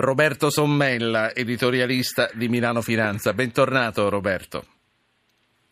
Roberto Sommella, editorialista di Milano Finanza. Bentornato Roberto.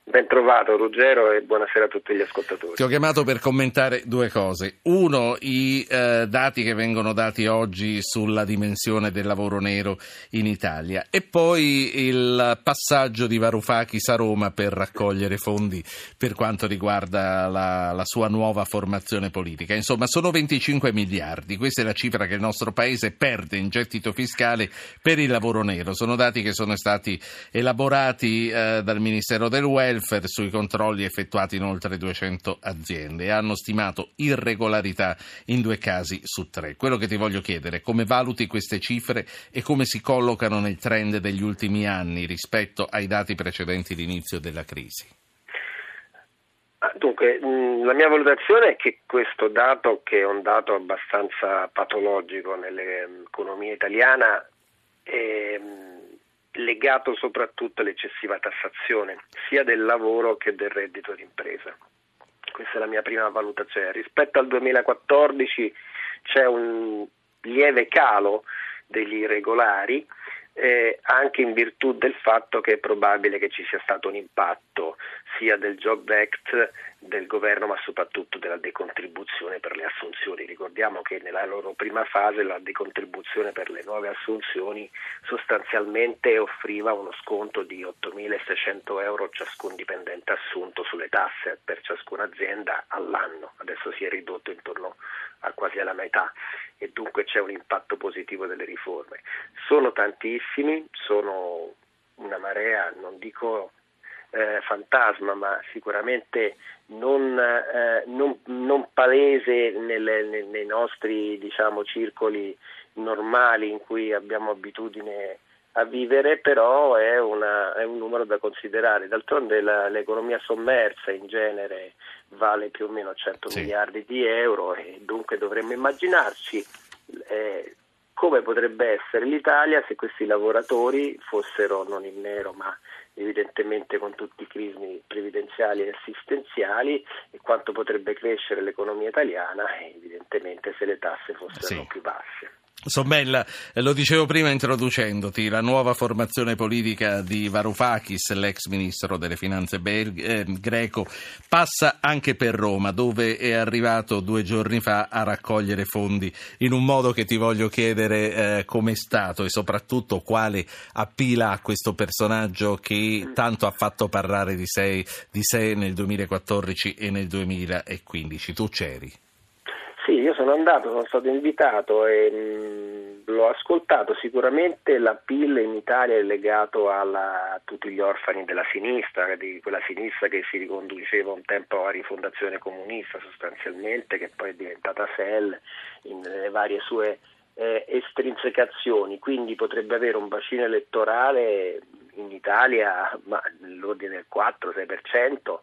Ben trovato Ruggero e buonasera a tutti gli ascoltatori. Ti ho chiamato per commentare due cose. Uno, i dati che vengono dati oggi sulla dimensione del lavoro nero in Italia e poi il passaggio di Varoufakis a Roma per raccogliere fondi per quanto riguarda la sua nuova formazione politica. Insomma, sono 25 miliardi. Questa è la cifra che il nostro paese perde in gettito fiscale per il lavoro nero. Sono dati che sono stati elaborati dal Ministero del Welfare sui controlli effettuati in oltre 200 aziende e hanno stimato irregolarità in 2 casi su 3. Quello che ti voglio chiedere è come valuti queste cifre e come si collocano nel trend degli ultimi anni rispetto ai dati precedenti l'inizio della crisi. Dunque, la mia valutazione è che questo dato, che è un dato abbastanza patologico nell'economia italiana, è legato soprattutto all'eccessiva tassazione sia del lavoro che del reddito d'impresa. Questa è la mia prima valutazione. Rispetto al 2014 c'è un lieve calo degli irregolari, anche in virtù del fatto che è probabile che ci sia stato un impatto sia del Job Act del governo, ma soprattutto della decontribuzione per le assunzioni. Ricordiamo che nella loro prima fase la decontribuzione per le nuove assunzioni sostanzialmente offriva uno sconto di 8.600 euro ciascun dipendente assunto sulle tasse per ciascuna azienda all'anno. Adesso si è ridotto intorno a quasi alla metà e dunque c'è un impatto positivo delle riforme. Sono tantissimi, sono una marea, non dico fantasma, ma sicuramente non palese nei nostri, diciamo, circoli normali in cui abbiamo abitudine a vivere, però è un numero da considerare. D'altronde l'economia sommersa in genere vale più o meno 100 miliardi di euro e dunque dovremmo immaginarci come potrebbe essere l'Italia se questi lavoratori fossero non in nero, ma evidentemente con tutti i crismi previdenziali e assistenziali, e quanto potrebbe crescere l'economia italiana evidentemente se le tasse fossero più basse. Sommella, lo dicevo prima introducendoti, la nuova formazione politica di Varoufakis, l'ex ministro delle finanze greco, passa anche per Roma, dove è arrivato 2 giorni fa a raccogliere fondi in un modo che ti voglio chiedere com'è stato e soprattutto quale appila a questo personaggio che tanto ha fatto parlare di sé nel 2014 e nel 2015. Tu c'eri? Sì, io sono andato, sono stato invitato e l'ho ascoltato. Sicuramente l'appeal in Italia è legato a tutti gli orfani della sinistra, di quella sinistra che si riconduceva un tempo alla rifondazione comunista sostanzialmente, che poi è diventata SEL nelle varie sue estrinsecazioni, quindi potrebbe avere un bacino elettorale in Italia ma nell'ordine del 4-6%,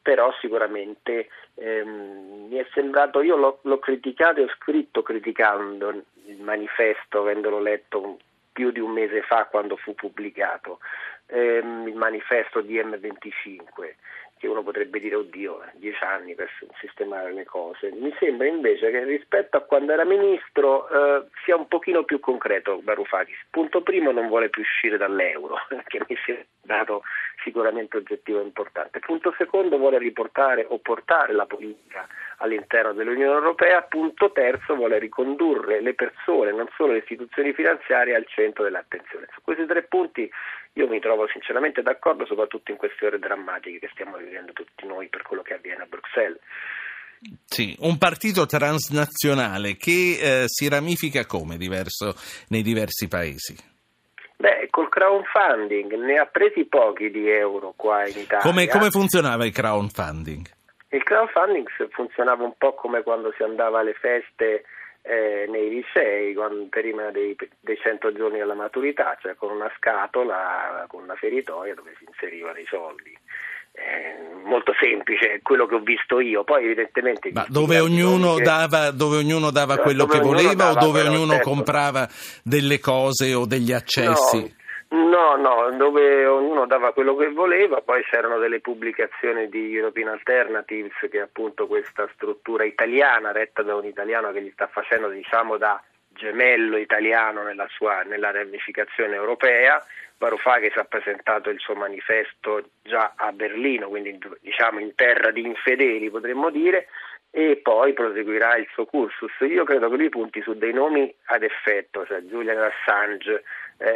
però sicuramente mi è sembrato, io l'ho criticato e ho scritto criticando il manifesto, avendolo letto più di un mese fa quando fu pubblicato, il manifesto di M25, che uno potrebbe dire oddio, 10 anni per sistemare le cose. Mi sembra invece che rispetto a quando era ministro sia un pochino più concreto Varoufakis. Punto primo, non vuole più uscire dall'euro, che mi si è dato sicuramente oggettivo importante. Punto secondo, vuole riportare o portare la politica all'interno dell'Unione Europea. Punto terzo, vuole ricondurre le persone, non solo le istituzioni finanziarie, al centro dell'attenzione. Su questi 3 punti io mi trovo sinceramente d'accordo, soprattutto in queste ore drammatiche che stiamo vivendo tutti noi per quello che avviene a Bruxelles. Sì, un partito transnazionale che si ramifica come diverso nei diversi paesi. Beh, col crowdfunding ne ha presi pochi di euro qua in Italia. Come funzionava il crowdfunding? Il crowdfunding funzionava un po' come quando si andava alle feste nei licei, quando, prima dei 100 giorni della maturità, cioè con una scatola, con una feritoia dove si inserivano i soldi. Molto semplice quello che ho visto io, poi evidentemente dove ognuno dava quello che voleva, o dove ognuno comprava delle cose o degli accessi? No, dove ognuno dava quello che voleva. Poi c'erano delle pubblicazioni di European Alternatives, che è appunto questa struttura italiana retta da un italiano che gli sta facendo, diciamo, da gemello italiano nella ramificazione europea. Varoufakis ha presentato il suo manifesto già a Berlino, quindi diciamo in terra di infedeli potremmo dire, e poi proseguirà il suo cursus. Io credo che lui punti su dei nomi ad effetto, cioè Julian Assange,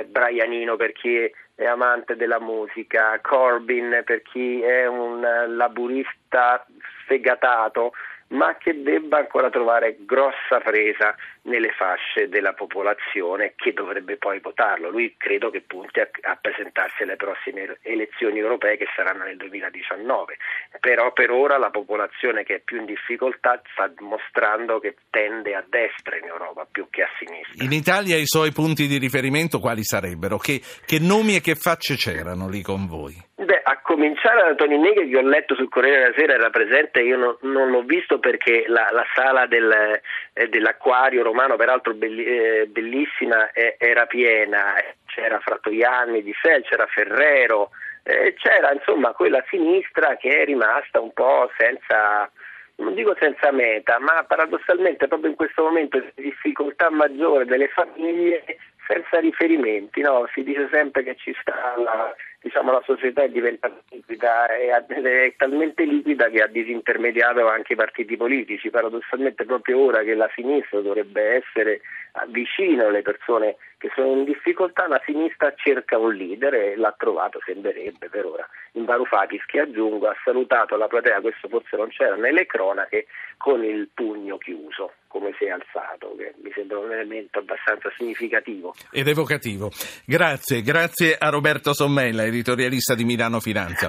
Brianino per chi è amante della musica, Corbin per chi è un laburista sfegatato, ma che debba ancora trovare grossa presa nelle fasce della popolazione che dovrebbe poi votarlo. Lui credo che punti a presentarsi alle prossime elezioni europee che saranno nel 2019, però per ora la popolazione che è più in difficoltà sta dimostrando che tende a destra in Europa più che a sinistra. In Italia i suoi punti di riferimento quali sarebbero? Che nomi e che facce c'erano lì con voi? A cominciare da Antonio Negri, che ho letto sul Corriere della Sera, era presente, io non l'ho visto perché la sala dell'Acquario Romano, peraltro bellissima, era piena, c'era Fratoianni di SEL, c'era Ferrero, c'era insomma quella sinistra che è rimasta un po' senza, non dico senza meta, ma paradossalmente proprio in questo momento di difficoltà maggiore delle famiglie, senza riferimenti, no? Si dice sempre che ci sta la società è diventata liquida, è talmente liquida che ha disintermediato anche i partiti politici. Paradossalmente proprio ora che la sinistra dovrebbe essere vicino alle persone che sono in difficoltà, la sinistra cerca un leader e l'ha trovato, sembrerebbe per ora, in Varoufakis, che aggiungo ha salutato la platea, questo forse non c'era nelle cronache, con il pugno chiuso, come si è alzato, che mi sembra un elemento abbastanza significativo ed evocativo. Grazie a Roberto Sommella, editorialista di Milano Finanza.